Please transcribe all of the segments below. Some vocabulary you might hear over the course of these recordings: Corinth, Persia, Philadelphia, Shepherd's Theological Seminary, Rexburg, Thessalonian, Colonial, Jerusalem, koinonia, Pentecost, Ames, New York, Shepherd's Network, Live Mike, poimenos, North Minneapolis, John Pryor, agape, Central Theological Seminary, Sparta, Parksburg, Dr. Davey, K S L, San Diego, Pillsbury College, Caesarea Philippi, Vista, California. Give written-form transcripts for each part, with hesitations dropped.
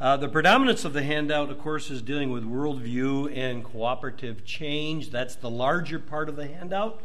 The predominance of the handout, of course, is dealing with worldview and cooperative change. That's the larger part of the handout,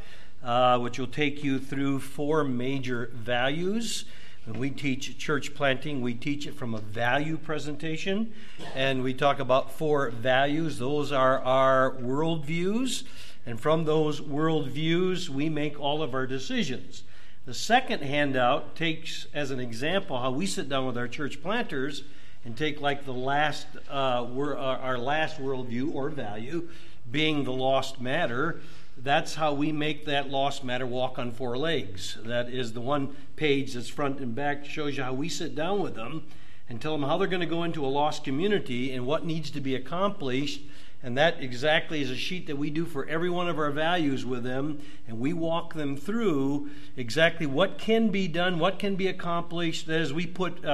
which will take you through four major values. When we teach church planting, we teach it from a value presentation, and we talk about four values. Those are our worldviews, and from those worldviews, we make all of our decisions. The second handout takes as an example how we sit down with our church planters and take like the last, our last worldview or value, being the lost matter. That's how we make that lost matter walk on four legs. That is the one page that's front and back, shows you how we sit down with them and tell them how they're going to go into a lost community and what needs to be accomplished. And that exactly is a sheet that we do for every one of our values with them. And we walk them through exactly what can be done, what can be accomplished, as we put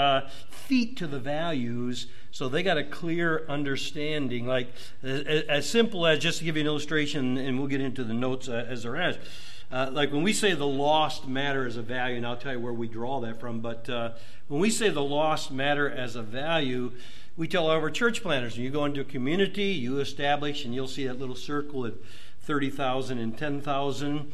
feet to the values. So they got a clear understanding, like as simple as, just to give you an illustration, and we'll get into the notes as they're asked. Like when we say the lost matter as a value, and I'll tell you where we draw that from, but when we say the lost matter as a value, we tell all of our church planters, you go into a community, you establish, and you'll see that little circle at 30,000 and 10,000.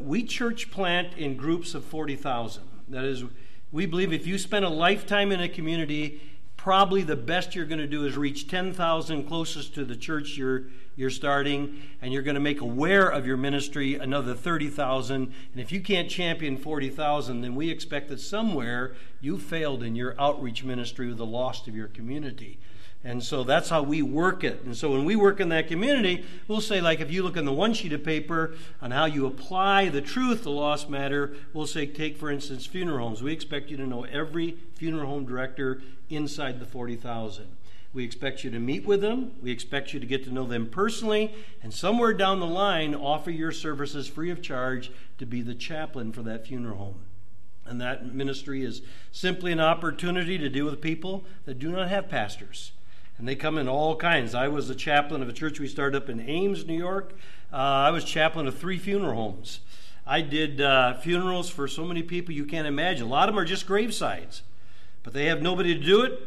We church plant in groups of 40,000. That is, we believe if you spend a lifetime in a community, probably the best you're going to do is reach 10,000 closest to the church you're starting, and you're going to make aware of your ministry another 30,000. And if you can't champion 40,000, then we expect that somewhere you failed in your outreach ministry with the lost of your community. And so that's how we work it. And so when we work in that community, we'll say, like if you look on the one sheet of paper on how you apply the truth, the lost matter, we'll say, take, for instance, funeral homes. We expect you to know every funeral home director inside the 40,000. We expect you to meet with them. We expect you to get to know them personally. And somewhere down the line, offer your services free of charge to be the chaplain for that funeral home. And that ministry is simply an opportunity to deal with people that do not have pastors. And they come in all kinds. I was the chaplain of a church we started up in Ames, New York. I was chaplain of 3 funeral homes. I did funerals for so many people you can't imagine. A lot of them are just gravesides, but they have nobody to do it.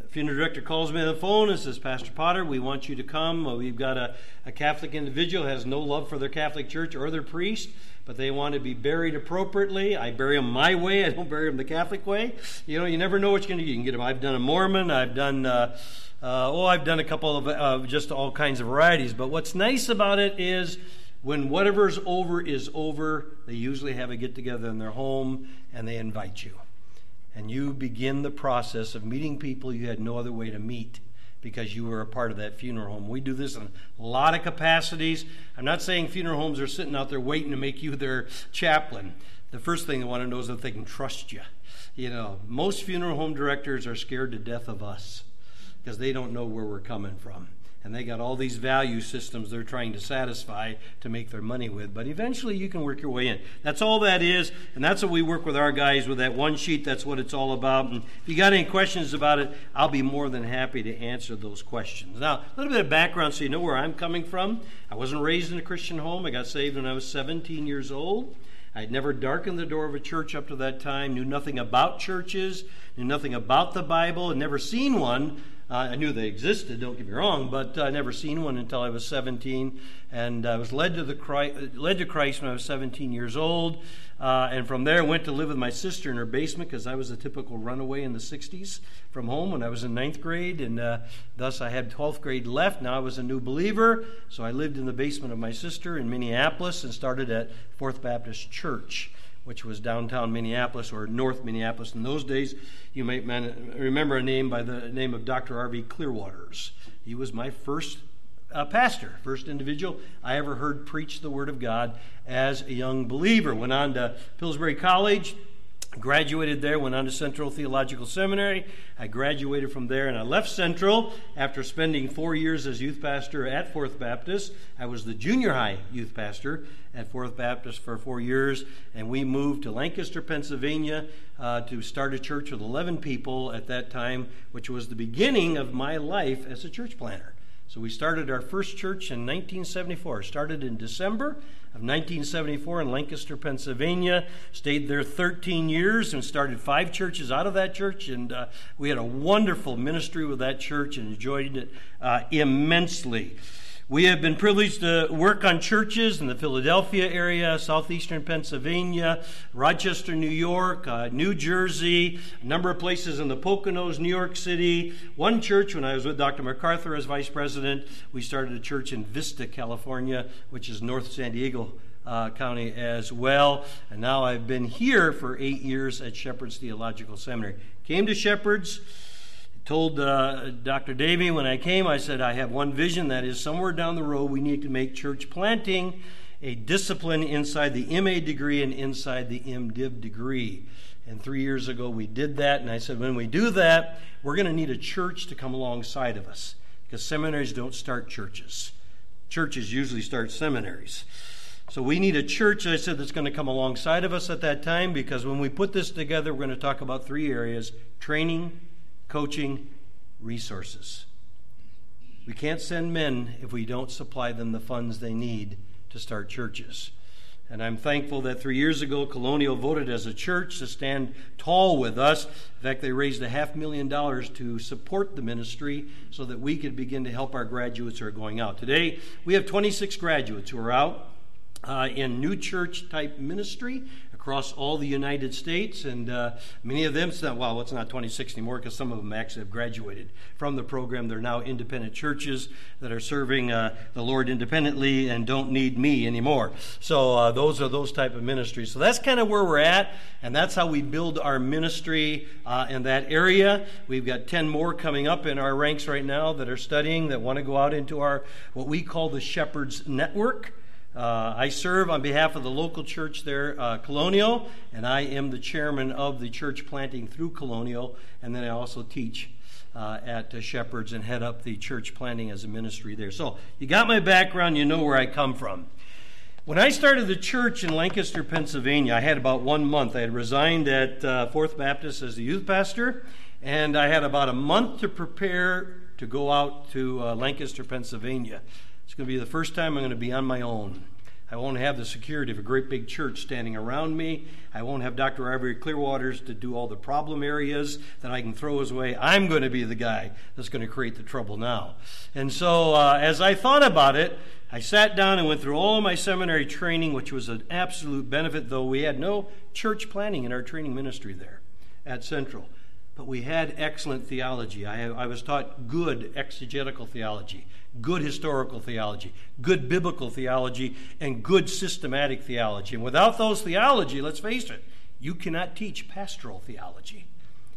The funeral director calls me on the phone and says, Pastor Potter, we want you to come. We've got a Catholic individual who has no love for their Catholic church or their priest, but they want to be buried appropriately. I bury them my way. I don't bury them the Catholic way. You know, you never know what you're going to do. You can get them. I've done a Mormon. I've done... I've done a couple of just all kinds of varieties. But what's nice about it is when whatever's over is over, they usually have a get-together in their home, and they invite you. And you begin the process of meeting people you had no other way to meet because you were a part of that funeral home. We do this in a lot of capacities. I'm not saying funeral homes are sitting out there waiting to make you their chaplain. The first thing they want to know is that they can trust you. You know, most funeral home directors are scared to death of us, because they don't know where we're coming from. And they got all these value systems they're trying to satisfy to make their money with. But eventually you can work your way in. That's all that is, and that's what we work with our guys with that one sheet. That's what it's all about. And if you got any questions about it, I'll be more than happy to answer those questions. Now, a little bit of background so you know where I'm coming from. I wasn't raised in a Christian home. I got saved when I was 17 years old. I'd never darkened the door of a church up to that time, knew nothing about churches, knew nothing about the Bible, had never seen one. I knew they existed, don't get me wrong, but I never seen one until I was 17, and I was led to Christ when I was 17 years old, and from there went to live with my sister in her basement because I was a typical runaway in the 60s from home when I was in 9th grade, and thus I had 12th grade left. Now I was a new believer, so I lived in the basement of my sister in Minneapolis and started at Fourth Baptist Church, which was downtown Minneapolis or North Minneapolis. In those days, you might remember a name by the name of Dr. R.V. Clearwaters. He was my first pastor, first individual I ever heard preach the Word of God as a young believer. Went on to Pillsbury College, graduated there, went on to Central Theological Seminary. I graduated from there, and I left Central after spending 4 years as youth pastor at Fourth Baptist. I was the junior high youth pastor at Fourth Baptist for 4 years, and we moved to Lancaster, Pennsylvania, to start a church with 11 people at that time, which was the beginning of my life as a church planter. So we started our first church in 1974. Started in December of 1974 in Lancaster, Pennsylvania. Stayed there 13 years and started 5 churches out of that church. And we had a wonderful ministry with that church and enjoyed it immensely. We have been privileged to work on churches in the Philadelphia area, southeastern Pennsylvania, Rochester, New York, New Jersey, a number of places in the Poconos, New York City. One church, when I was with Dr. MacArthur as vice president, we started a church in Vista, California, which is north San Diego County as well. And now I've been here for 8 years at Shepherd's Theological Seminary. Came to Shepherd's. Told Dr. Davey when I came, I said, I have one vision, that is somewhere down the road we need to make church planting a discipline inside the MA degree and inside the MDiv degree. And 3 years ago we did that, and I said, when we do that, we're going to need a church to come alongside of us, because seminaries don't start churches. Churches usually start seminaries. So we need a church, I said, that's going to come alongside of us at that time, because when we put this together, we're going to talk about 3 areas: training, coaching, resources. We can't send men if we don't supply them the funds they need to start churches. And I'm thankful that 3 years ago, Colonial voted as a church to stand tall with us. In fact, they raised $500,000 to support the ministry so that we could begin to help our graduates who are going out. Today, we have 26 graduates who are out in new church-type ministry across all the United States, and many of them said, well, it's not 26 anymore, because some of them actually have graduated from the program. They're now independent churches that are serving the Lord independently and don't need me anymore. So those are those type of ministries. So that's kind of where we're at, and that's how we build our ministry in that area. We've got 10 more coming up in our ranks right now that are studying, that want to go out into our, what we call the Shepherd's Network. I serve on behalf of the local church there, Colonial, and I am the chairman of the church planting through Colonial, and then I also teach at Shepherd's and head up the church planting as a ministry there. So you got my background, you know where I come from. When I started the church in Lancaster, Pennsylvania, I had about 1 month. I had resigned at Fourth Baptist as the youth pastor, and I had about a month to prepare to go out to Lancaster, Pennsylvania. It's going to be the first time I'm going to be on my own. I won't have the security of a great big church standing around me. I won't have Dr. R.V. Clearwaters to do all the problem areas that I can throw his way. I'm going to be the guy that's going to create the trouble now. And so as I thought about it, I sat down and went through all of my seminary training, which was an absolute benefit, though we had no church planning in our training ministry there at Central. But we had excellent theology. I was taught good exegetical theology, good historical theology, good biblical theology, and good systematic theology. And without those theology, let's face it, you cannot teach pastoral theology.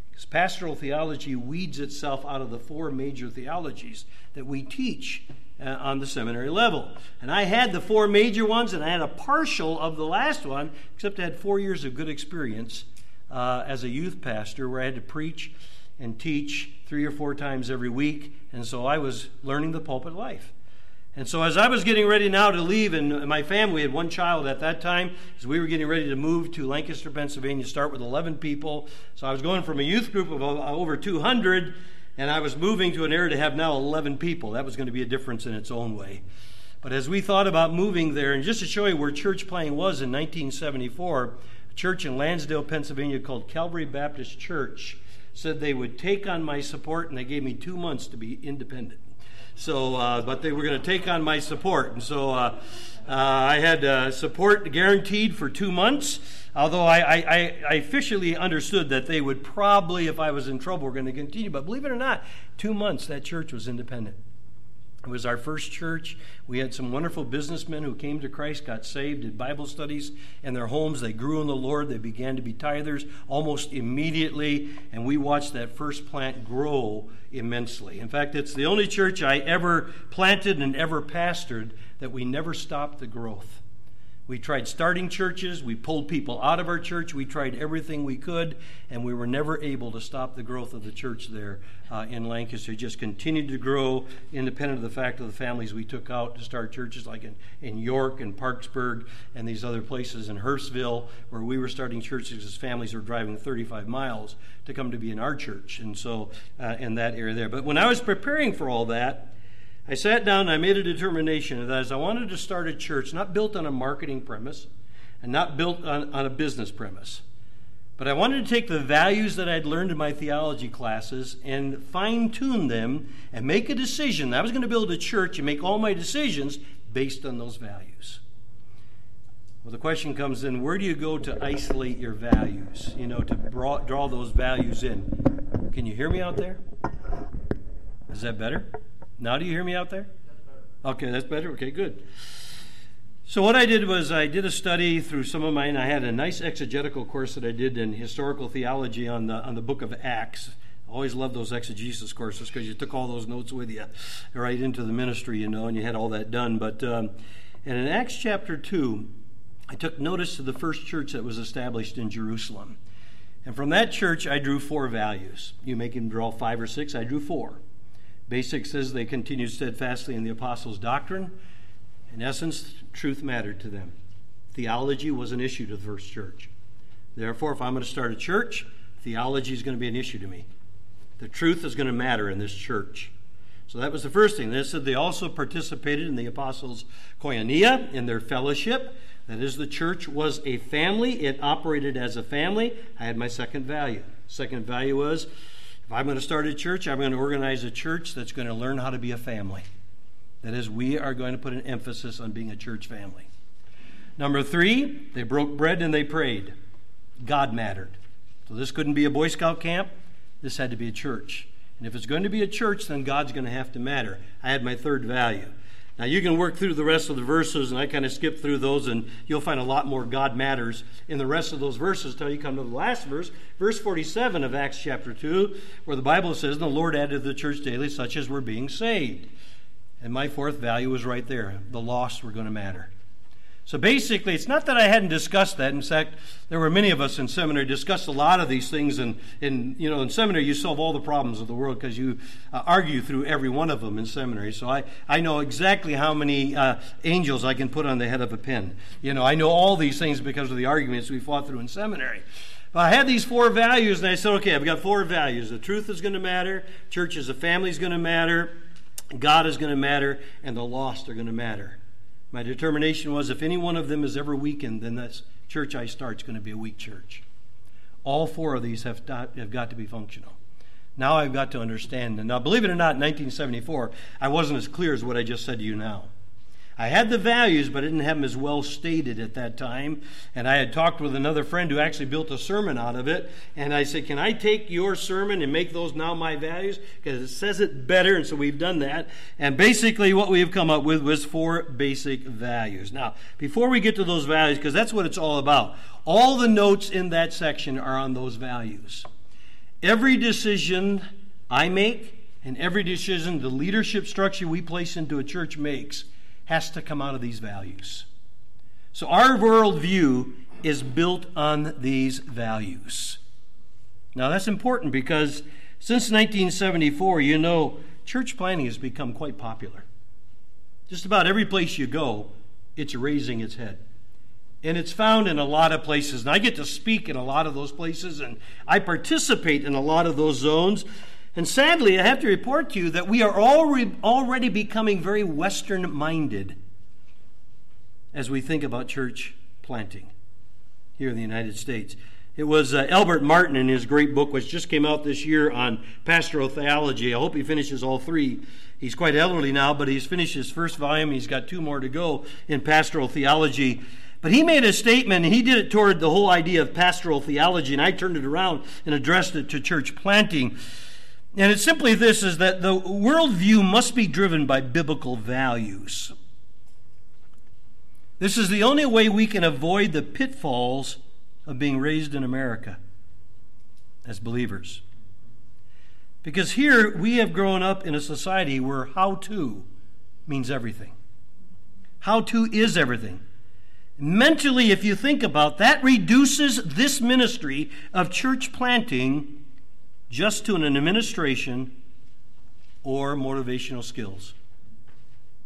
Because pastoral theology weeds itself out of the 4 major theologies that we teach on the seminary level. And I had the 4 major ones, and I had a partial of the last one, except I had 4 years of good experience as a youth pastor, where I had to preach and teach 3 or 4 times every week, and so I was learning the pulpit life. And so as I was getting ready now to leave, and my family had 1 child at that time, as we were getting ready to move to Lancaster, Pennsylvania, start with 11 people, so I was going from a youth group of over 200, and I was moving to an area to have now 11 people. That was going to be a difference in its own way. But as we thought about moving there, and just to show you where church planting was in 1974, church in Lansdale, Pennsylvania, called Calvary Baptist Church, said they would take on my support, and they gave me 2 months to be independent. So, but they were going to take on my support, and so I had support guaranteed for 2 months, although I officially understood that they would probably, if I was in trouble, were going to continue. But believe it or not, 2 months, that church was independent. It was our first church. We had some wonderful businessmen who came to Christ, got saved, did Bible studies in their homes. They grew in the Lord. They began to be tithers almost immediately, and we watched that first plant grow immensely. In fact, it's the only church I ever planted and ever pastored that we never stopped the growth. We tried starting churches, we pulled people out of our church, we tried everything we could, and we were never able to stop the growth of the church there in Lancaster. It just continued to grow, independent of the fact of the families we took out to start churches, like in York and Parksburg and these other places, in Hurstville, where we were starting churches as families were driving 35 miles to come to be in our church, and so in that area there. But when I was preparing for all that, I sat down and I made a determination that as I wanted to start a church, not built on a marketing premise and not built on a business premise, but I wanted to take the values that I'd learned in my theology classes and fine-tune them and make a decision. I was going to build a church and make all my decisions based on those values. Well, the question comes in, where do you go to isolate your values, you know, to draw those values in? Can you hear me out there? Is that better? Now do you hear me out there? That's better. Okay, that's better? Okay, good. So what I did was I did a study through some of mine. I had a nice exegetical course that I did in historical theology on the book of Acts. I always loved those exegesis courses because you took all those notes with you right into the ministry, you know, and you had all that done. But and in Acts chapter 2, I took notice of the first church that was established in Jerusalem. And from that church, I drew four values. You make him draw five or six. I drew four. Basic says they continued steadfastly in the apostles' doctrine. In essence, truth mattered to them. Theology was an issue to the first church. Therefore, if I'm going to start a church, theology is going to be an issue to me. The truth is going to matter in this church. So that was the first thing. They said they also participated in the apostles' koinonia, in their fellowship. That is, the church was a family. It operated as a family. I had my second value. Second value was, if I'm going to start a church, I'm going to organize a church that's going to learn how to be a family. That is, we are going to put an emphasis on being a church family. Number three, they broke bread and they prayed. God mattered. So this couldn't be a Boy Scout camp. This had to be a church. And if it's going to be a church, then God's going to have to matter. I had my third value. Now, you can work through the rest of the verses, and I kind of skip through those, and you'll find a lot more God matters in the rest of those verses until you come to the last verse, verse 47 of Acts chapter 2, where the Bible says, "The Lord added to the church daily such as were being saved." And my fourth value was right there. The lost were going to matter. So basically, it's not that I hadn't discussed that. In fact, there were many of us in seminary discussed a lot of these things. And you know, in seminary, you solve all the problems of the world because you argue through every one of them in seminary. So I know exactly how many angels I can put on the head of a pin. You know, I know all these things because of the arguments we fought through in seminary. But I had these four values, and I said, okay, I've got four values. The truth is going to matter. Church as a family is going to matter. God is going to matter, and the lost are going to matter. My determination was if any one of them is ever weakened, then that church I start is going to be a weak church. All four of these have got to be functional. Now I've got to understand them. Now, believe it or not, in 1974, I wasn't as clear as what I just said to you now. I had the values, but I didn't have them as well stated at that time. And I had talked with another friend who actually built a sermon out of it. And I said, can I take your sermon and make those now my values? Because it says it better, and so we've done that. And basically what we've come up with was four basic values. Now, before we get to those values, because that's what it's all about, all the notes in that section are on those values. Every decision I make and every decision the leadership structure we place into a church makes has to come out of these values. So our worldview is built on these values. Now that's important because since 1974, you know, church planning has become quite popular. Just about every place you go, it's raising its head. And it's found in a lot of places. And I get to speak in a lot of those places, and I participate in a lot of those zones. And sadly, I have to report to you that we are already becoming very Western-minded as we think about church planting here in the United States. It was Albert Martin in his great book, which just came out this year on pastoral theology. I hope he finishes all three. He's quite elderly now, but he's finished his first volume. He's got two more to go in pastoral theology. But he made a statement, and he did it toward the whole idea of pastoral theology, and I turned it around and addressed it to church planting. And it's simply this, is that the worldview must be driven by biblical values. This is the only way we can avoid the pitfalls of being raised in America as believers. Because here we have grown up in a society where how-to means everything. How-to is everything. Mentally, if you think about that, reduces this ministry of church planting just to an administration or motivational skills.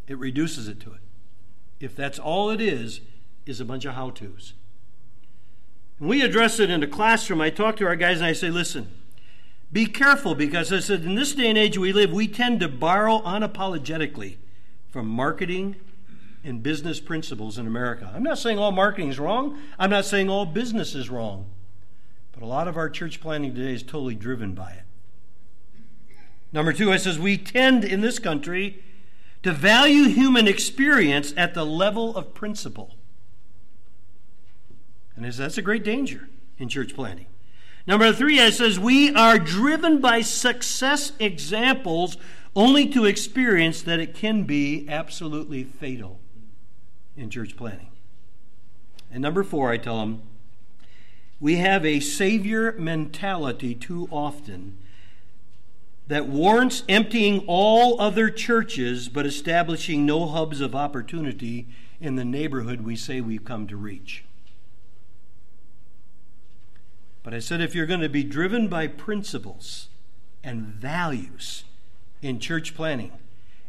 It reduces it to it. If that's all it is a bunch of how-tos. And we address it in the classroom. I talk to our guys and I say, listen, Be careful, because as in this day and age we live, we tend to borrow unapologetically from marketing and business principles in America. I'm not saying all marketing is wrong. I'm not saying all business is wrong. But a lot of our church planning today is totally driven by it. Number two, it says we tend in this country to value human experience at the level of principle. And that's a great danger in church planning. Number three, it says we are driven by success examples only to experience that it can be absolutely fatal in church planning. And number four, I tell them, we have a savior mentality too often that warrants emptying all other churches but establishing no hubs of opportunity in the neighborhood we say we've come to reach. But I said, if you're going to be driven by principles and values in church planning,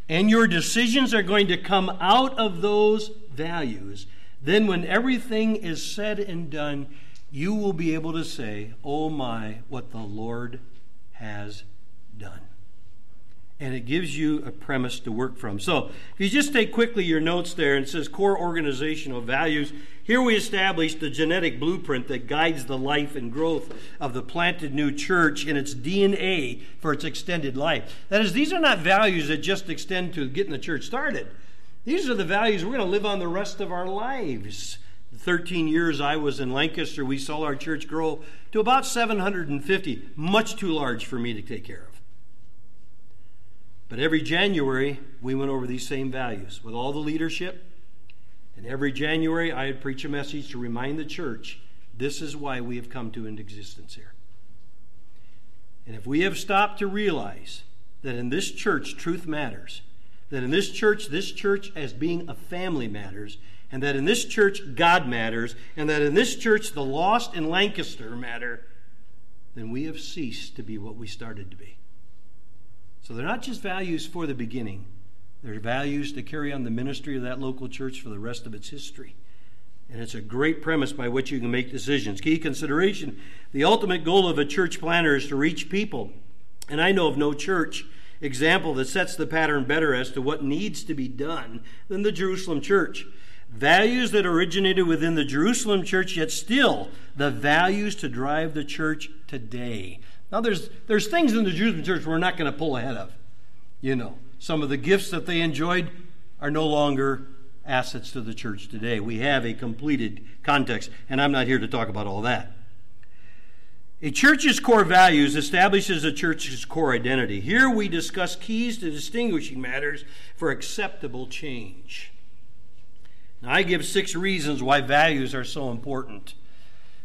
and your decisions are going to come out of those values, then when everything is said and done, you will be able to say, oh my, what the Lord has done. And it gives you a premise to work from. So if you just take quickly your notes there, and it says core organizational values. Here we establish the genetic blueprint that guides the life and growth of the planted new church in its DNA for its extended life. That is, these are not values that just extend to getting the church started. These are the values we're going to live on the rest of our lives. The 13 years I was in Lancaster, we saw our church grow to about 750, much too large for me to take care of. But every January, we went over these same values with all the leadership. And every January, I would preach a message to remind the church, this is why we have come to an existence here. And if we have stopped to realize that in this church, truth matters, that in this church as being a family matters, and that in this church, God matters, and that in this church, the lost in Lancaster matter, then we have ceased to be what we started to be. So they're not just values for the beginning. They're values to carry on the ministry of that local church for the rest of its history. And it's a great premise by which you can make decisions. Key consideration, the ultimate goal of a church planner is to reach people. And I know of no church example that sets the pattern better as to what needs to be done than the Jerusalem church. Values that originated within the Jerusalem church, yet still the values to drive the church today. Now, there's things in the Jerusalem church we're not going to pull ahead of. You know, some of the gifts that they enjoyed are no longer assets to the church today. We have a completed context, and I'm not here to talk about all that. A church's core values establishes a church's core identity. Here we discuss keys to distinguishing matters for acceptable change. Now, I give 6 reasons why values are so important.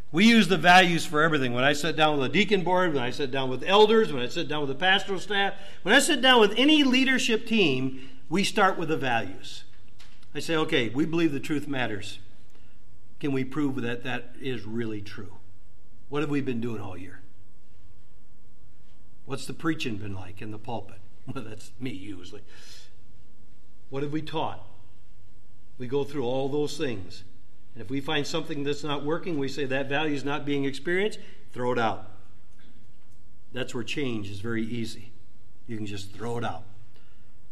We use the values for everything. When I sit down with a deacon board, when I sit down with elders, when I sit down with the pastoral staff, when I sit down with any leadership team, we start with the values. I say, okay, we believe the truth matters. Can we prove that that is really true? What have we been doing all year? What's the preaching been like in the pulpit? Well, that's me usually. What have we taught? We go through all those things. And if we find something that's not working, we say that value is not being experienced, throw it out. That's where change is very easy. You can just throw it out.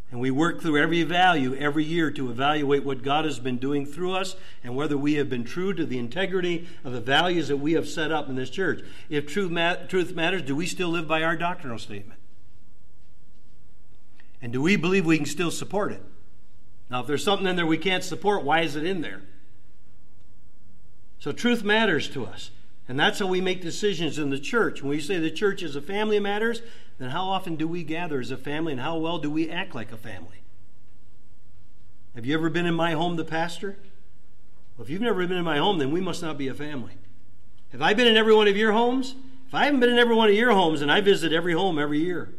And we work through every value every year to evaluate what God has been doing through us and whether we have been true to the integrity of the values that we have set up in this church. If truth matters, do we still live by our doctrinal statement? And do we believe we can still support it? Now, if there's something in there we can't support, why is it in there? So truth matters to us, and that's how we make decisions in the church. When we say the church is a family matters, then how often do we gather as a family, and how well do we act like a family? Have you ever been in my home, the pastor? Well, if you've never been in my home, then we must not be a family. Have I been in every one of your homes? If I haven't been in every one of your homes, then I visit every home every year.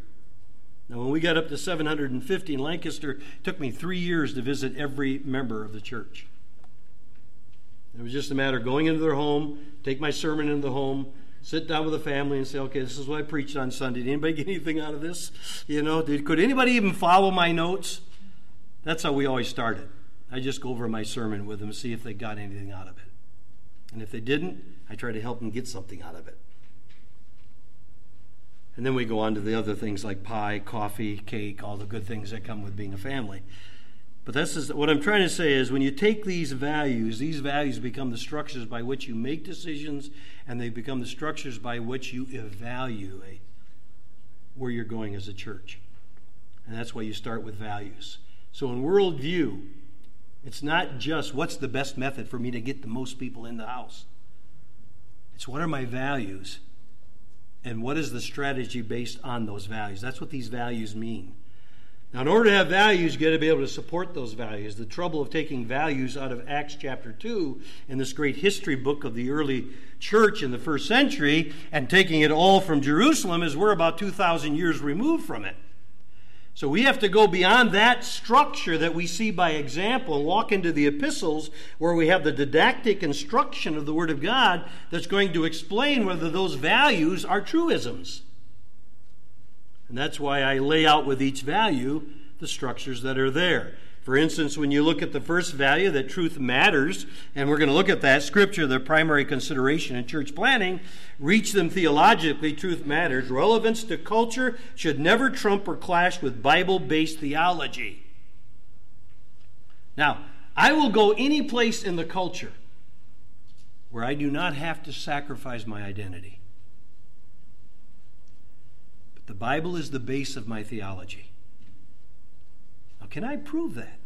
Now, when we got up to 750 in Lancaster, it took me 3 years to visit every member of the church. It was just a matter of going into their home, take my sermon into the home, sit down with the family and say, okay, this is what I preached on Sunday. Did anybody get anything out of this? You know, could anybody even follow my notes? That's how we always started. I just go over my sermon with them, see if they got anything out of it. And if they didn't, I try to help them get something out of it. And then we go on to the other things like pie, coffee, cake, all the good things that come with being a family. But this is what I'm trying to say is when you take these values become the structures by which you make decisions, and they become the structures by which you evaluate where you're going as a church. And that's why you start with values. So in worldview, it's not just what's the best method for me to get the most people in the house. It's what are my values and what is the strategy based on those values. That's what these values mean. Now, in order to have values, you've got to be able to support those values. The trouble of taking values out of Acts chapter 2 in this great history book of the early church in the first century and taking it all from Jerusalem is we're about 2,000 years removed from it. So we have to go beyond that structure that we see by example and walk into the epistles where we have the didactic instruction of the Word of God that's going to explain whether those values are truisms. And that's why I lay out with each value the structures that are there. For instance, when you look at the first value, that truth matters, and we're going to look at that scripture, the primary consideration in church planning, reach them theologically, truth matters. Relevance to culture should never trump or clash with Bible-based theology. Now, I will go any place in the culture where I do not have to sacrifice my identity. But the Bible is the base of my theology. Now, can I prove that?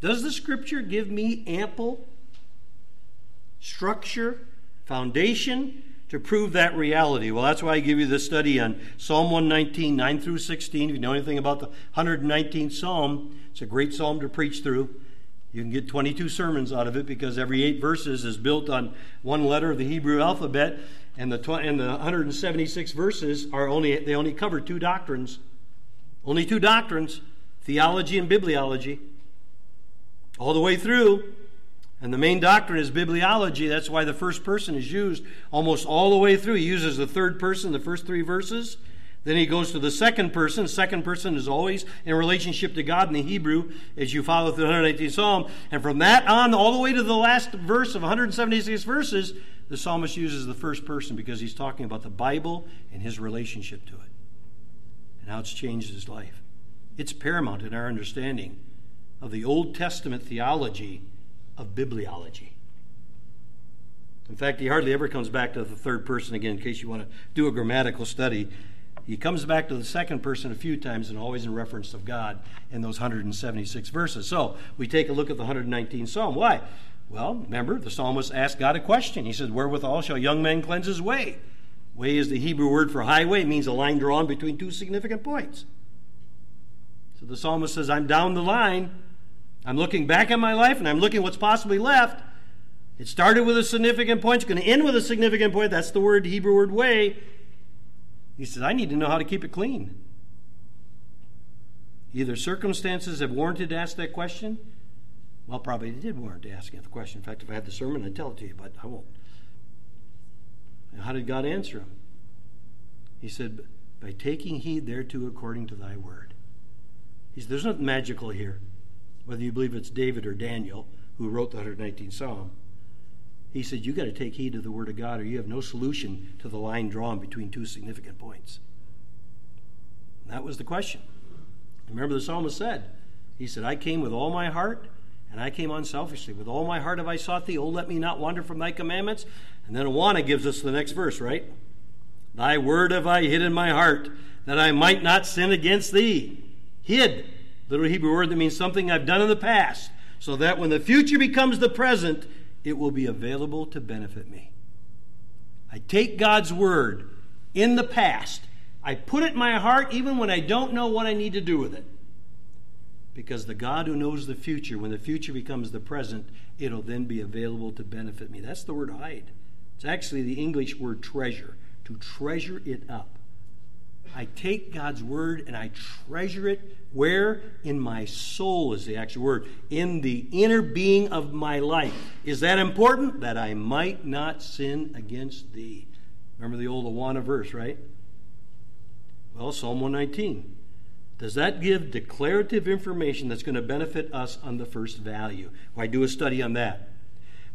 Does the Scripture give me ample structure, foundation to prove that reality? Well, that's why I give you the study on Psalm 119, 9 through 16. If you know anything about the 119th Psalm, it's a great psalm to preach through. You can get 22 sermons out of it because every 8 verses is built on one letter of the Hebrew alphabet, and the 176 verses only cover 2 doctrines. Only 2 doctrines. Theology and bibliology, all the way through. And the main doctrine is bibliology. That's why the first person is used almost all the way through. He uses the third person, the first 3 verses. Then he goes to the second person. The second person is always in relationship to God in the Hebrew as you follow through the 118th Psalm. And from that on, all the way to the last verse of 176 verses, the psalmist uses the first person because he's talking about the Bible and his relationship to it and how it's changed his life. It's paramount in our understanding of the Old Testament theology of bibliology. In fact, he hardly ever comes back to the third person again, in case you want to do a grammatical study. He comes back to the second person a few times and always in reference of God in those 176 verses. So we take a look at the 119th Psalm. Why? Well, remember, the psalmist asked God a question. He said, "Wherewithal shall young man cleanse his way?" Way is the Hebrew word for highway. It means a line drawn between 2 significant points. So the psalmist says, I'm down the line. I'm looking back at my life, and I'm looking what's possibly left. It started with a significant point. It's going to end with a significant point. That's the word, Hebrew word, way. He says, I need to know how to keep it clean. Either circumstances have warranted to ask that question. Well, probably they did warrant to ask the question. In fact, if I had the sermon, I'd tell it to you, but I won't. And how did God answer him? He said, by taking heed thereto according to thy word. There's nothing magical here, whether you believe it's David or Daniel who wrote the 119th Psalm. He said, you've got to take heed to the Word of God or you have no solution to the line drawn between 2 significant points. And that was the question. Remember the psalmist said, he said, I came with all my heart and I came unselfishly. With all my heart have I sought thee. Oh, let me not wander from thy commandments. And then Awana gives us the next verse, right? Thy word have I hid in my heart that I might not sin against thee. Hid, little Hebrew word that means something I've done in the past, so that when the future becomes the present, it will be available to benefit me. I take God's word in the past. I put it in my heart even when I don't know what I need to do with it. Because the God who knows the future, when the future becomes the present, it'll then be available to benefit me. That's the word hide. It's actually the English word treasure, to treasure it up. I take God's word and I treasure it where? In my soul is the actual word. In the inner being of my life. Is that important? That I might not sin against thee. Remember the old Awana verse, right? Well, Psalm 119. Does that give declarative information that's going to benefit us on the first value? Well, I do a study on that.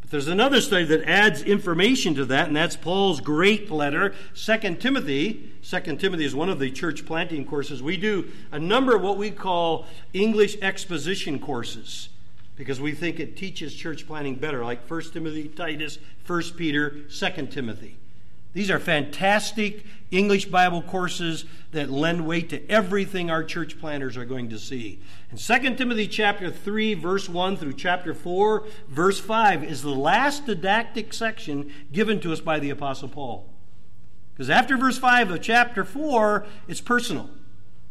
But there's another study that adds information to that, and that's Paul's great letter, 2 Timothy. 2 Timothy is one of the church planting courses. We do a number of what we call English exposition courses because we think it teaches church planting better, like 1 Timothy, Titus, 1 Peter, 2 Timothy. These are fantastic English Bible courses that lend weight to everything our church planters are going to see. And 2 Timothy chapter 3, verse 1 through chapter 4, verse 5 is the last didactic section given to us by the Apostle Paul. Because after verse 5 of chapter 4, it's personal.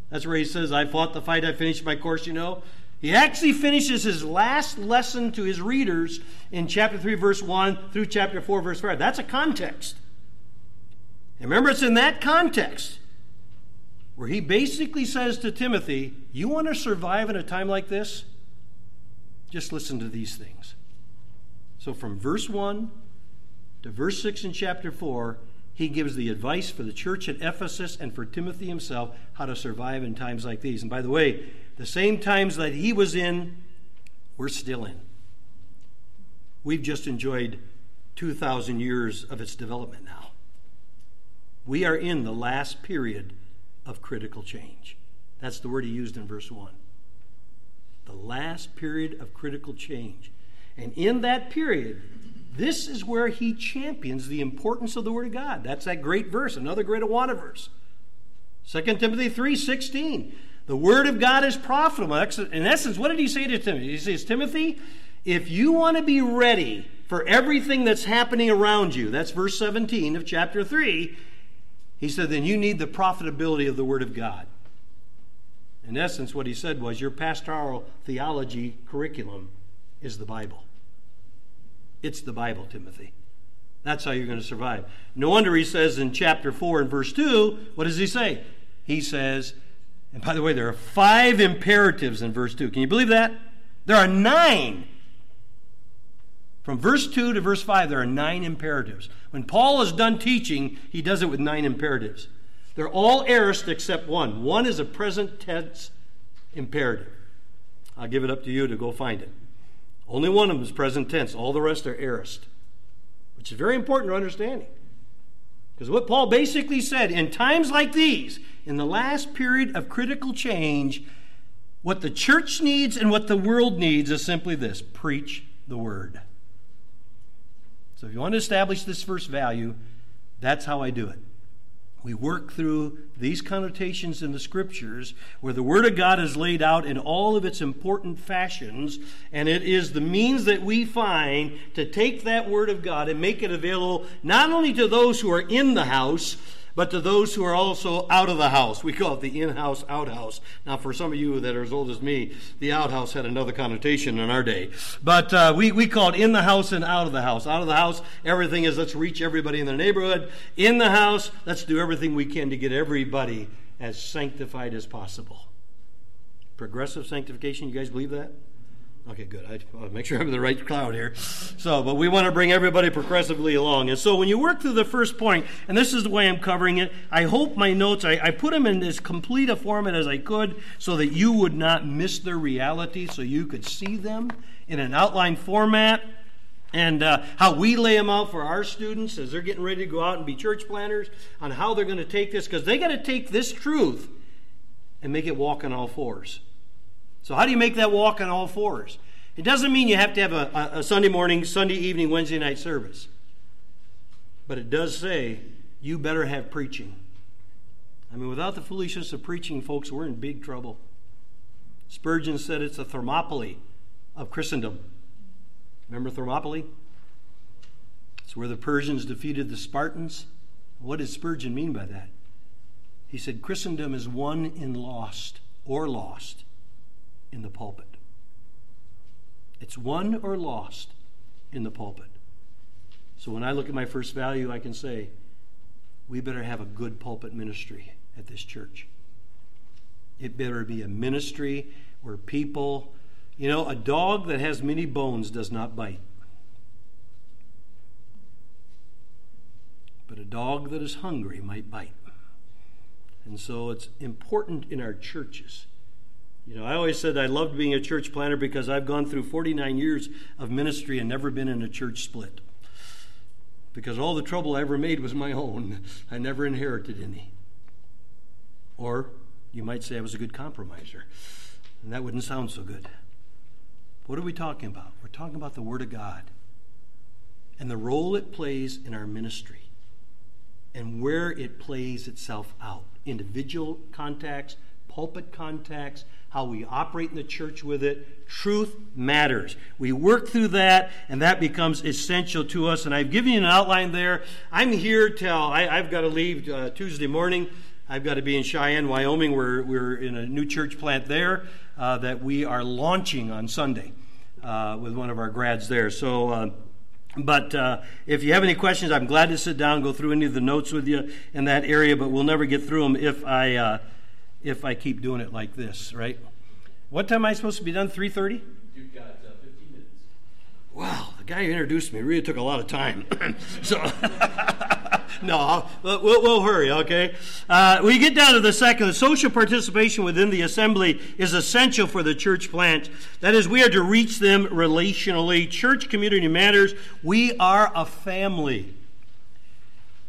That's where he says, I fought the fight, I finished my course, you know. He actually finishes his last lesson to his readers in chapter 3, verse 1 through chapter 4, verse 5. That's a context. And remember, it's in that context where he basically says to Timothy, you want to survive in a time like this? Just listen to these things. So from verse 1 to verse 6 in chapter 4, he gives the advice for the church at Ephesus and for Timothy himself how to survive in times like these. And by the way, the same times that he was in, we're still in. We've just enjoyed 2,000 years of its development now. We are in the last period of critical change. That's the word he used in verse 1. The last period of critical change. And in that period, this is where he champions the importance of the Word of God. That's that great verse, another great Awana verse. 2 Timothy 3:16. The Word of God is profitable. In essence, what did he say to Timothy? He says, Timothy, if you want to be ready for everything that's happening around you, that's verse 17 of chapter 3, he said, then you need the profitability of the Word of God. In essence, what he said was, your pastoral theology curriculum is the Bible. It's the Bible, Timothy. That's how you're going to survive. No wonder he says in chapter 4 and verse 2, what does he say? He says, and by the way, there are 5 imperatives in verse 2. Can you believe that? There are 9. From verse 2 to verse 5, there are 9 imperatives. When Paul is done teaching, he does it with 9 imperatives. They're all aorist except one. One is a present tense imperative. I'll give it up to you to go find it. Only one of them is present tense. All the rest are aorist, which is very important to understanding. Because what Paul basically said, in times like these, in the last period of critical change, what the church needs and what the world needs is simply this: preach the word. So if you want to establish this first value, that's how I do it. We work through these connotations in the Scriptures where the Word of God is laid out in all of its important fashions, and it is the means that we find to take that Word of God and make it available not only to those who are in the house, but to those who are also out of the house. We call it the in-house, outhouse. Now, for some of you that are as old as me, the outhouse had another connotation in our day. But we call it in the house and out of the house. Out of the house, everything is let's reach everybody in their neighborhood. In the house, let's do everything we can to get everybody as sanctified as possible. Progressive sanctification, you guys believe that? Okay, good. I want to make sure I'm in the right cloud here. So, but we want to bring everybody progressively along. And so when you work through the first point, and this is the way I'm covering it, I hope my notes, I put them in as complete a format as I could so that you would not miss their reality, so you could see them in an outline format. And how we lay them out for our students as they're getting ready to go out and be church planners, on how they're going to take this, because they got to take this truth and make it walk on all fours. So how do you make that walk on all fours? It doesn't mean you have to have a Sunday morning, Sunday evening, Wednesday night service. But it does say, you better have preaching. I mean, without the foolishness of preaching, folks, we're in big trouble. Spurgeon said it's a Thermopylae of Christendom. Remember Thermopylae? It's where the Persians defeated the Spartans. What did Spurgeon mean by that? He said, Christendom is won in lost in the pulpit. It's won or lost in the pulpit. So when I look at my first value, I can say, we better have a good pulpit ministry at this church. It better be a ministry where people, you know, a dog that has many bones does not bite. But a dog that is hungry might bite. And so it's important in our churches You know, I always said I loved being a church planter because I've gone through 49 years of ministry and never been in a church split. Because all the trouble I ever made was my own. I never inherited any. Or you might say I was a good compromiser. And that wouldn't sound so good. What are we talking about? We're talking about the Word of God and the role it plays in our ministry and where it plays itself out. Individual contacts, pulpit contacts, how we operate in the church with it. Truth matters. We work through that, and that becomes essential to us. And I've given you an outline there. I'm here till I've got to leave Tuesday morning. I've got to be in Cheyenne, Wyoming. We're in a new church plant there that we are launching on Sunday with one of our grads there. So, but if you have any questions, I'm glad to sit down, go through any of the notes with you in that area. But we'll never get through them if I keep doing it like this, right? What time am I supposed to be done? 3:30? You've got 15 minutes. Wow, the guy who introduced me really took a lot of time. So, no, we'll hurry, okay? We get down to the second. The social participation within the assembly is essential for the church plant. That is, we are to reach them relationally. Church community matters. We are a family.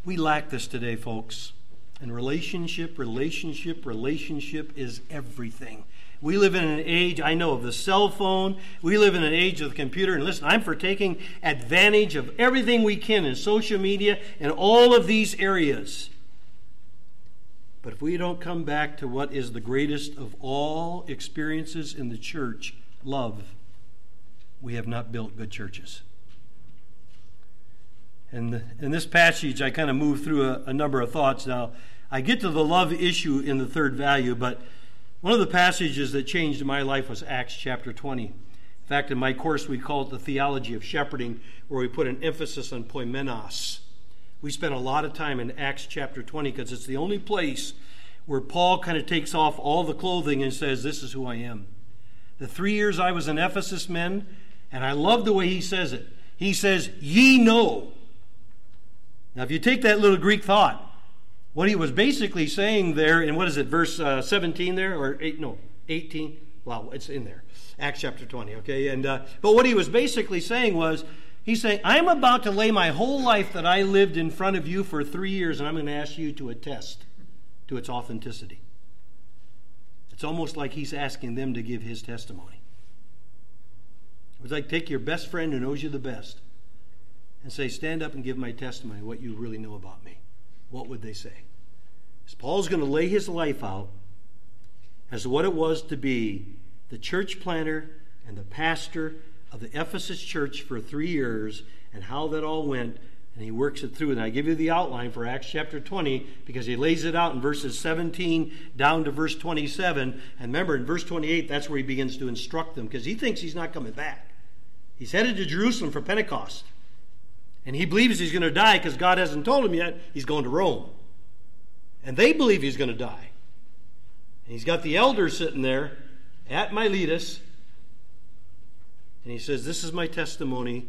We lack this today, folks. And relationship is everything. We live in an age, I know, of the cell phone. We live in an age of the computer. And listen, I'm for taking advantage of everything we can in social media and all of these areas. But if we don't come back to what is the greatest of all experiences in the church, love, we have not built good churches. And in this passage, I kind of move through a number of thoughts now. I get to the love issue in the third value, but one of the passages that changed my life was Acts chapter 20. In fact, in my course, we call it the theology of shepherding, where we put an emphasis on poimenos. We spent a lot of time in Acts chapter 20 because it's the only place where Paul kind of takes off all the clothing and says, this is who I am. The 3 years I was in Ephesus, men, and I love the way he says it. He says, ye know. Now, if you take that little Greek thought, what he was basically saying there, and what is it, verse 17 there? Or 18? Wow, it's in there. Acts chapter 20, okay? And but what he was basically saying was, he's saying, I'm about to lay my whole life that I lived in front of you for 3 years, and I'm going to ask you to attest to its authenticity. It's almost like he's asking them to give his testimony. It was like, take your best friend who knows you the best and say, stand up and give my testimony, what you really know about me. What would they say? Because Paul's going to lay his life out as to what it was to be the church planter and the pastor of the Ephesus church for 3 years and how that all went, and he works it through. And I give you the outline for Acts chapter 20 because he lays it out in verses 17 down to verse 27. And remember, in verse 28, that's where he begins to instruct them because he thinks he's not coming back. He's headed to Jerusalem for Pentecost. And he believes he's going to die because God hasn't told him yet. He's going to Rome. And they believe he's going to die. And he's got the elders sitting there at Miletus. And he says, this is my testimony.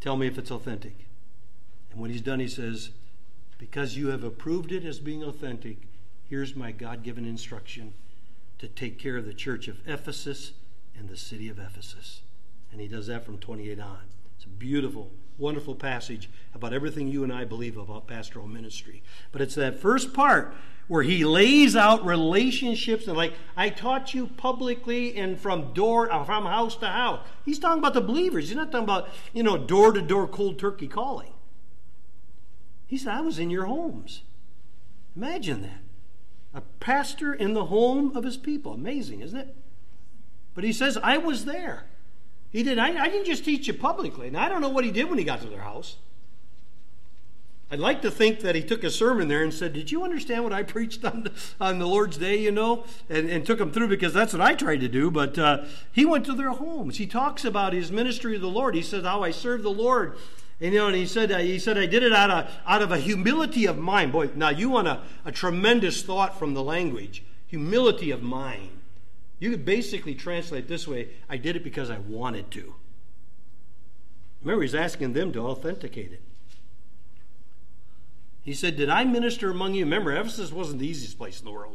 Tell me if it's authentic. And when he's done, he says, because you have approved it as being authentic, here's my God-given instruction to take care of the church of Ephesus and the city of Ephesus. And he does that from 28 on. It's a beautiful, wonderful passage about everything you and I believe about pastoral ministry. But it's that first part where he lays out relationships and like, I taught you publicly and from house to house. He's talking about the believers. He's not talking about, door-to-door cold turkey calling. He said, I was in your homes. Imagine that. A pastor in the home of his people. Amazing, isn't it? But he says, I was there. He did. I didn't just teach you publicly. Now, I don't know what he did when he got to their house. I'd like to think that he took a sermon there and said, did you understand what I preached on the Lord's Day, And took them through because that's what I tried to do. But he went to their homes. He talks about his ministry of the Lord. He says, how I served the Lord. And he said, I did it out of a humility of mind. Boy, now you want a tremendous thought from the language. Humility of mind. You could basically translate this way, I did it because I wanted to. Remember, he's asking them to authenticate it. He said, did I minister among you? Remember, Ephesus wasn't the easiest place in the world.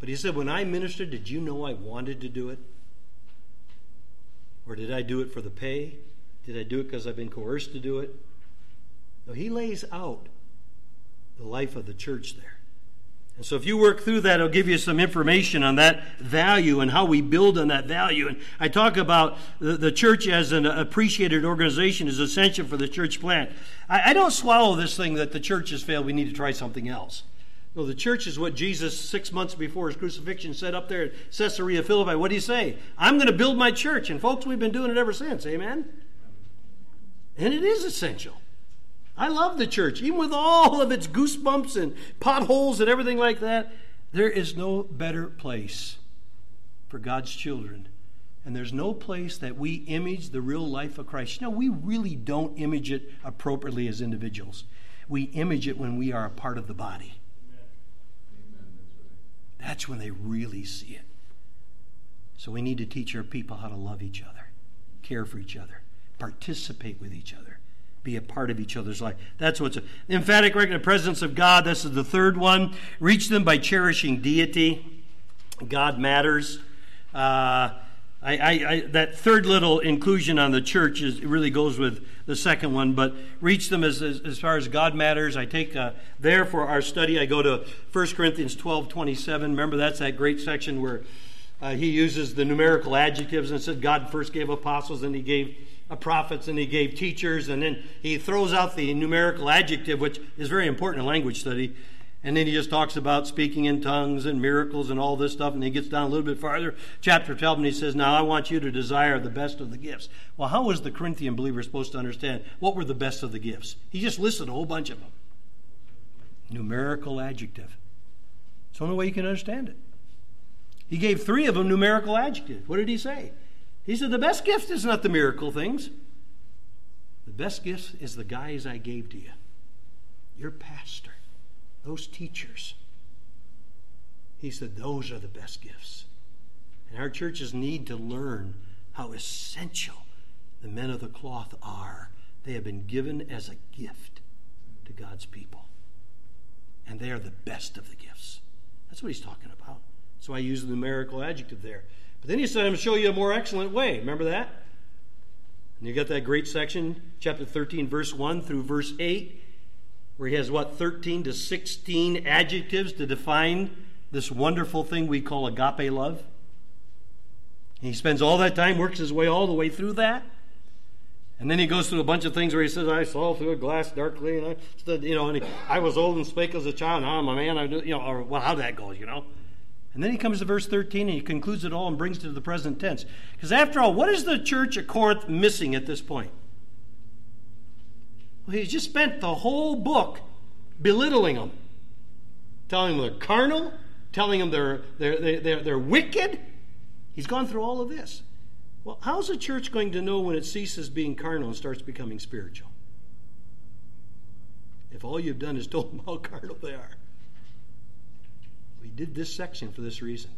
But he said, when I ministered, did you know I wanted to do it? Or did I do it for the pay? Did I do it because I've been coerced to do it? No, he lays out the life of the church there. And so if you work through that, it'll give you some information on that value and how we build on that value. And I talk about the church as an appreciated organization is essential for the church plant. I don't swallow this thing that the church has failed. We need to try something else. No, the church is what Jesus, 6 months before his crucifixion, said up there at Caesarea Philippi. What did he say? I'm going to build my church. And folks, we've been doing it ever since. Amen? And it is essential. I love the church. Even with all of its goosebumps and potholes and everything like that, there is no better place for God's children. And there's no place that we image the real life of Christ. You know, we really don't image it appropriately as individuals. We image it when we are a part of the body. That's when they really see it. So we need to teach our people how to love each other, care for each other, participate with each other, be a part of each other's life. That's what's emphatic recognition, the presence of God. This is the third one. Reach them by cherishing deity. God matters. That third little inclusion on the church is, it really goes with the second one, but reach them as far as God matters. I take there for our study, I go to 1 Corinthians 12:27. Remember, that's that great section where he uses the numerical adjectives and said God first gave apostles, then he gave prophets, and he gave teachers, and then he throws out the numerical adjective, which is very important in language study, and then he just talks about speaking in tongues and miracles and all this stuff, and he gets down a little bit farther, chapter 12, and he says, now I want you to desire the best of the gifts. Well, how was the Corinthian believer supposed to understand what were the best of the gifts? He just listed a whole bunch of them. Numerical adjective. It's the only way you can understand it. He gave three of them numerical adjectives. What did he say? He said, the best gift is not the miracle things. The best gift is the guys I gave to you. Your pastor, those teachers. He said, those are the best gifts. And our churches need to learn how essential the men of the cloth are. They have been given as a gift to God's people. And they are the best of the gifts. That's what he's talking about. That's why I use the numerical adjective there. But then he said, I'm going to show you a more excellent way. Remember that? And you got that great section, chapter 13, verse 1 through verse 8, where he has, 13 to 16 adjectives to define this wonderful thing we call agape love. And he spends all that time, works his way all the way through that. And then he goes through a bunch of things where he says, I saw through a glass darkly, and I stood, and I was old and spake as a child, now I'm a man, how that goes, And then he comes to verse 13, and he concludes it all and brings it to the present tense. Because after all, what is the church at Corinth missing at this point? Well, he's just spent the whole book belittling them, telling them they're carnal, telling them they're wicked. He's gone through all of this. Well, how's a church going to know when it ceases being carnal and starts becoming spiritual? If all you've done is told them how carnal they are. We did this section for this reason.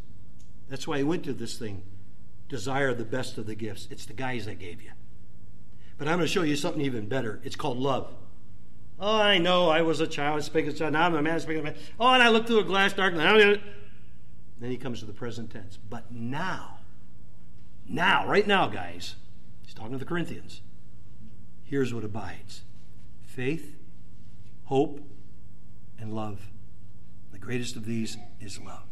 That's why I went to this thing. Desire the best of the gifts. It's the guys I gave you. But I'm going to show you something even better. It's called love. Oh, I know. I was a child. I spake as a child. Now I'm a man. I spake as a man. Oh, and I looked through a glass darkly. Then he comes to the present tense. But now, right now, guys, he's talking to the Corinthians. Here's what abides. Faith, hope, and love. The greatest of these is love.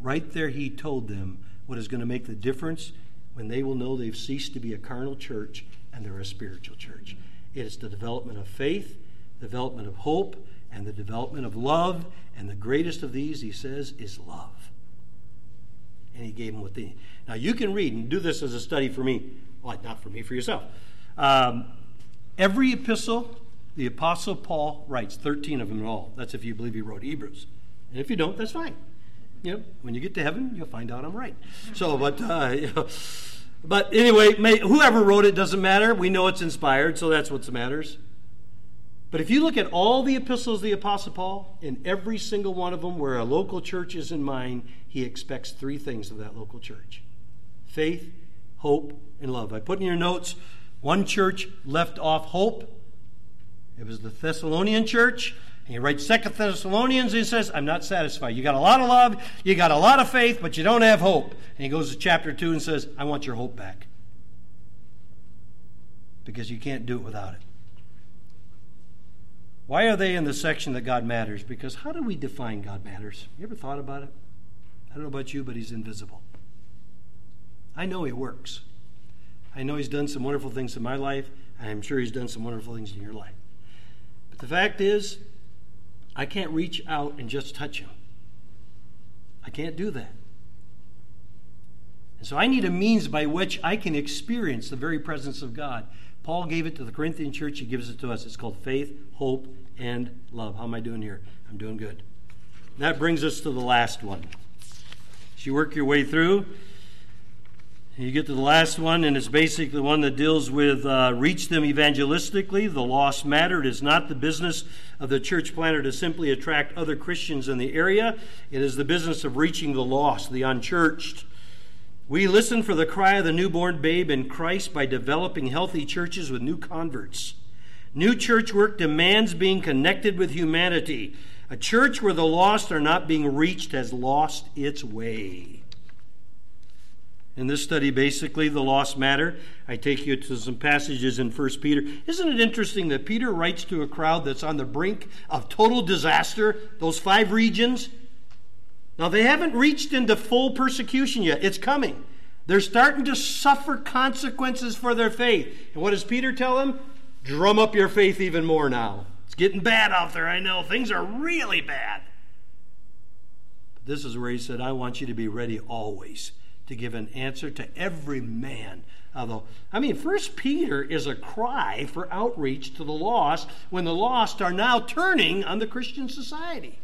Right there he told them what is going to make the difference when they will know they've ceased to be a carnal church and they're a spiritual church. It is the development of faith, development of hope, and the development of love. And the greatest of these, he says, is love. And he gave them what they need. Now you can read and do this as a study for me. Well, not for me, for yourself. Every epistle the Apostle Paul writes, 13 of them in all. That's if you believe he wrote Hebrews. And if you don't, that's fine. When you get to heaven, you'll find out I'm right. So, but anyway, whoever wrote it doesn't matter. We know it's inspired, so that's what matters. But if you look at all the epistles of the Apostle Paul, in every single one of them where a local church is in mind, he expects three things of that local church. Faith, hope, and love. I put in your notes, one church left off hope. It was the Thessalonian church. And he writes 2 Thessalonians, and he says, I'm not satisfied. You got a lot of love, you got a lot of faith, but you don't have hope. And he goes to chapter 2 and says, I want your hope back. Because you can't do it without it. Why are they in the section that God matters? Because how do we define God matters? You ever thought about it? I don't know about you, but he's invisible. I know he works. I know he's done some wonderful things in my life. I'm sure he's done some wonderful things in your life. But the fact is, I can't reach out and just touch him. I can't do that. And so I need a means by which I can experience the very presence of God. Paul gave it to the Corinthian church. He gives it to us. It's called faith, hope, and love. How am I doing here? I'm doing good. That brings us to the last one. As you work your way through, you get to the last one, and it's basically one that deals with reach them evangelistically. The lost matter. It is not the business of the church planter to simply attract other Christians in the area. It is the business of reaching the lost, the unchurched. We listen for the cry of the newborn babe in Christ by developing healthy churches with new converts. New church work demands being connected with humanity. A church where the lost are not being reached has lost its way. In this study, basically, the lost matter. I take you to some passages in 1 Peter. Isn't it interesting that Peter writes to a crowd that's on the brink of total disaster, those 5 regions? Now, they haven't reached into full persecution yet. It's coming. They're starting to suffer consequences for their faith. And what does Peter tell them? Drum up your faith even more now. It's getting bad out there, I know. Things are really bad. But this is where he said, I want you to be ready always to give an answer to every man. Although, I mean, 1 Peter is a cry for outreach to the lost when the lost are now turning on the Christian society.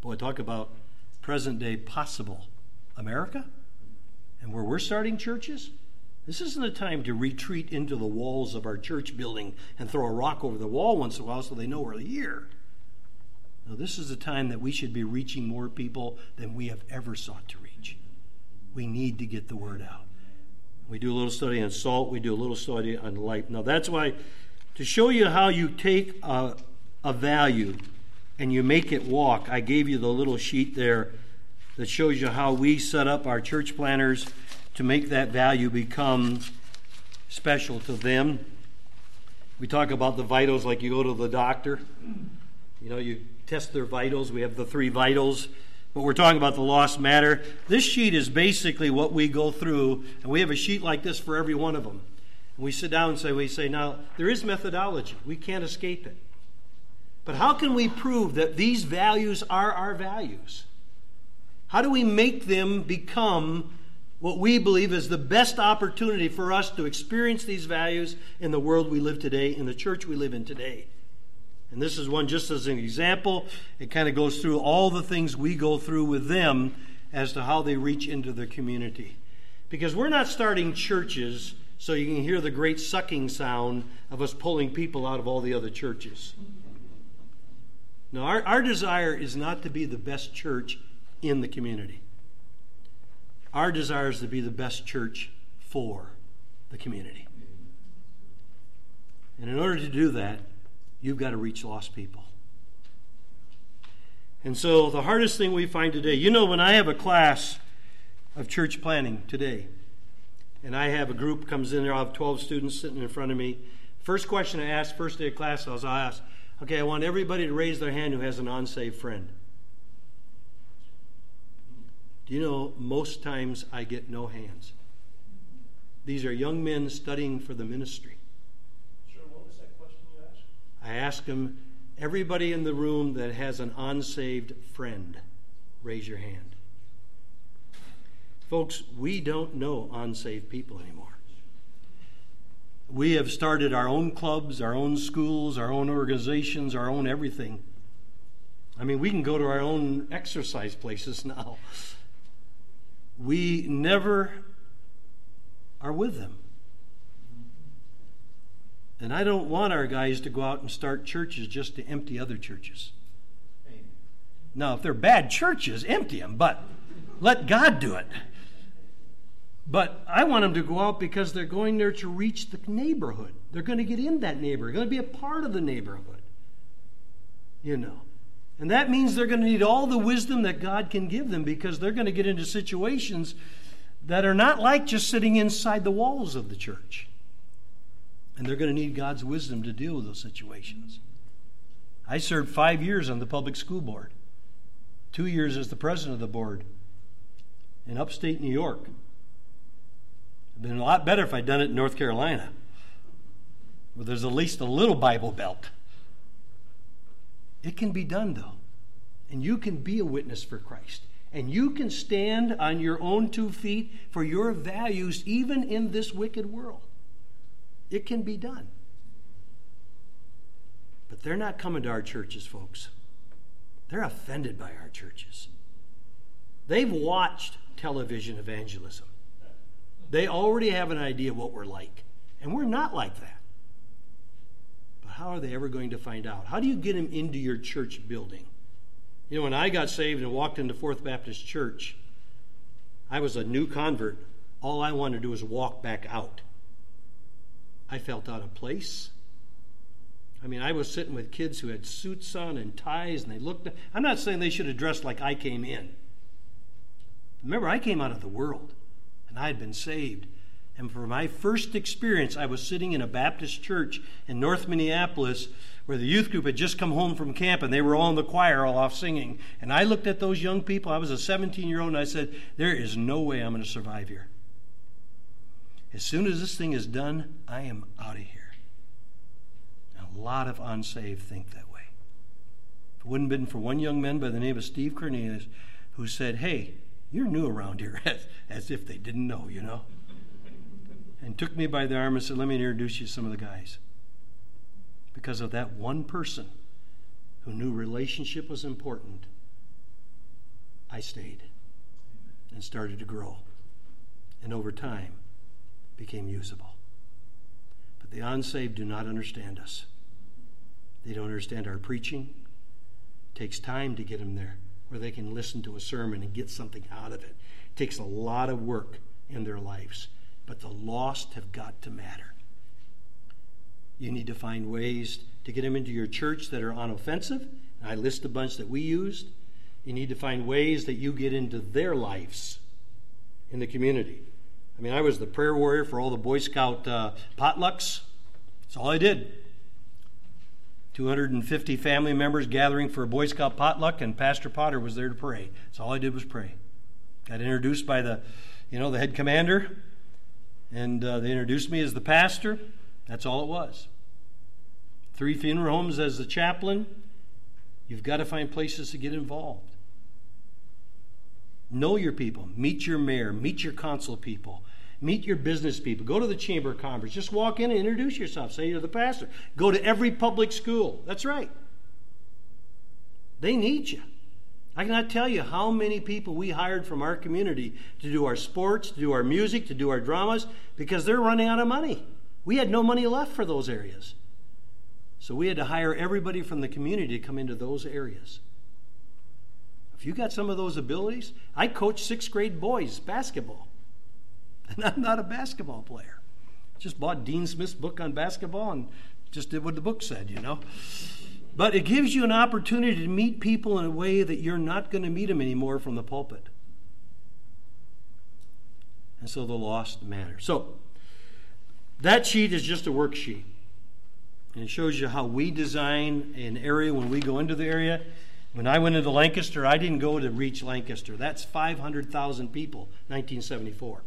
Boy, talk about present-day possible America and where we're starting churches. This isn't a time to retreat into the walls of our church building and throw a rock over the wall once in a while so they know we're here. Now, this is a time that we should be reaching more people than we have ever sought to reach. We need to get the word out. We do a little study on salt. We do a little study on light. Now, that's why, to show you how you take a value and you make it walk, I gave you the little sheet there that shows you how we set up our church planners to make that value become special to them. We talk about the vitals like you go to the doctor. You know, you test their vitals. We have the 3 vitals, but we're talking about the lost matter. This sheet is basically what we go through, and we have a sheet like this for every one of them. And we sit down and say, now, there is methodology. We can't escape it. But how can we prove that these values are our values? How do we make them become what we believe is the best opportunity for us to experience these values in the world we live today, in the church we live in today? And this is one just as an example. It kind of goes through all the things we go through with them as to how they reach into their community. Because we're not starting churches so you can hear the great sucking sound of us pulling people out of all the other churches. Now, our desire is not to be the best church in the community. Our desire is to be the best church for the community. And in order to do that, you've got to reach lost people. And so the hardest thing we find today, you know, when I have a class of church planning today, and I have a group comes in there, I'll have 12 students sitting in front of me. First question I ask, first day of class, I'll ask, okay, I want everybody to raise their hand who has an unsaved friend. Do you know, most times I get no hands. These are young men studying for the ministry. I ask them, everybody in the room that has an unsaved friend, raise your hand. Folks, we don't know unsaved people anymore. We have started our own clubs, our own schools, our own organizations, our own everything. I mean, we can go to our own exercise places now. We never are with them. And I don't want our guys to go out and start churches just to empty other churches. Amen. Now, if they're bad churches, empty them, but let God do it. But I want them to go out because they're going there to reach the neighborhood. They're going to get in that neighborhood. They're going to be a part of the neighborhood. you know. And that means they're going to need all the wisdom that God can give them, because they're going to get into situations that are not like just sitting inside the walls of the church. And they're going to need God's wisdom to deal with those situations. I served 5 years on the public school board, 2 years as the president of the board in upstate New York. It would have been a lot better if I'd done it in North Carolina, where there's at least a little Bible belt. It can be done, though. And you can be a witness for Christ. And you can stand on your own 2 feet for your values, even in this wicked world. It can be done. But they're not coming to our churches, folks. They're offended by our churches. They've watched television evangelism. They already have an idea of what we're like. And we're not like that. But how are they ever going to find out? How do you get them into your church building? You know, when I got saved and walked into Fourth Baptist Church, I was a new convert. All I wanted to do was walk back out. I felt out of place. I mean, I was sitting with kids who had suits on and ties, and they looked. I'm not saying they should have dressed like I came in. Remember, I came out of the world, and I had been saved. And for my first experience, I was sitting in a Baptist church in North Minneapolis, where the youth group had just come home from camp and they were all in the choir, all off singing. And I looked at those young people. I was a 17-year-old, and I said, there is no way I'm going to survive here. As soon as this thing is done, I am out of here. And a lot of unsaved think that way. If it wouldn't have been for one young man by the name of Steve Cornelius who said, hey, you're new around here, as if they didn't know, you know, and took me by the arm and said, let me introduce you to some of the guys. Because of that one person who knew relationship was important, I stayed and started to grow. And over time, became usable. But the unsaved do not understand us. They don't understand our preaching. It takes time to get them there, where they can listen to a sermon and get something out of it. It takes a lot of work in their lives. But the lost have got to matter. You need to find ways to get them into your church that are unoffensive. And I list a bunch that we used. You need to find ways that you get into their lives in the community. I mean, I was the prayer warrior for all the Boy Scout potlucks. That's all I did. 250 family members gathering for a Boy Scout potluck, and Pastor Potter was there to pray. That's all I did was pray. Got introduced by the head commander, and they introduced me as the pastor. That's all it was. 3 funeral homes as the chaplain. You've got to find places to get involved. Know your people. Meet your mayor. Meet your council people. Meet your business people. Go to the Chamber of Commerce. Just walk in and introduce yourself. Say you're the pastor. Go to every public school. That's right. They need you. I cannot tell you how many people we hired from our community to do our sports, to do our music, to do our dramas, because they're running out of money. We had no money left for those areas. So we had to hire everybody from the community to come into those areas. If you got some of those abilities, I coached 6th grade boys basketball. And I'm not a basketball player. Just bought Dean Smith's book on basketball and just did what the book said, you know. But it gives you an opportunity to meet people in a way that you're not going to meet them anymore from the pulpit. And so the lost matter. So that sheet is just a worksheet. And it shows you how we design an area when we go into the area. When I went into Lancaster, I didn't go to reach Lancaster. That's 500,000 people, 1974.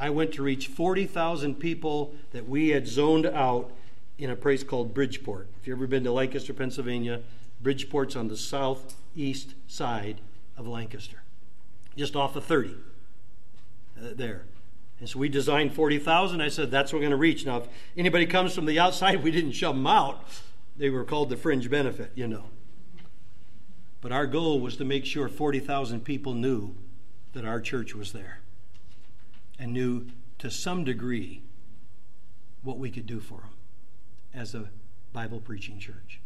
I went to reach 40,000 people that we had zoned out in a place called Bridgeport. If you've ever been to Lancaster, Pennsylvania, Bridgeport's on the southeast side of Lancaster, just off of 30 there. And so we designed 40,000. I said, that's what we're going to reach. Now, if anybody comes from the outside, we didn't shove them out. They were called the fringe benefit, you know. But our goal was to make sure 40,000 people knew that our church was there and knew to some degree what we could do for them as a Bible preaching church.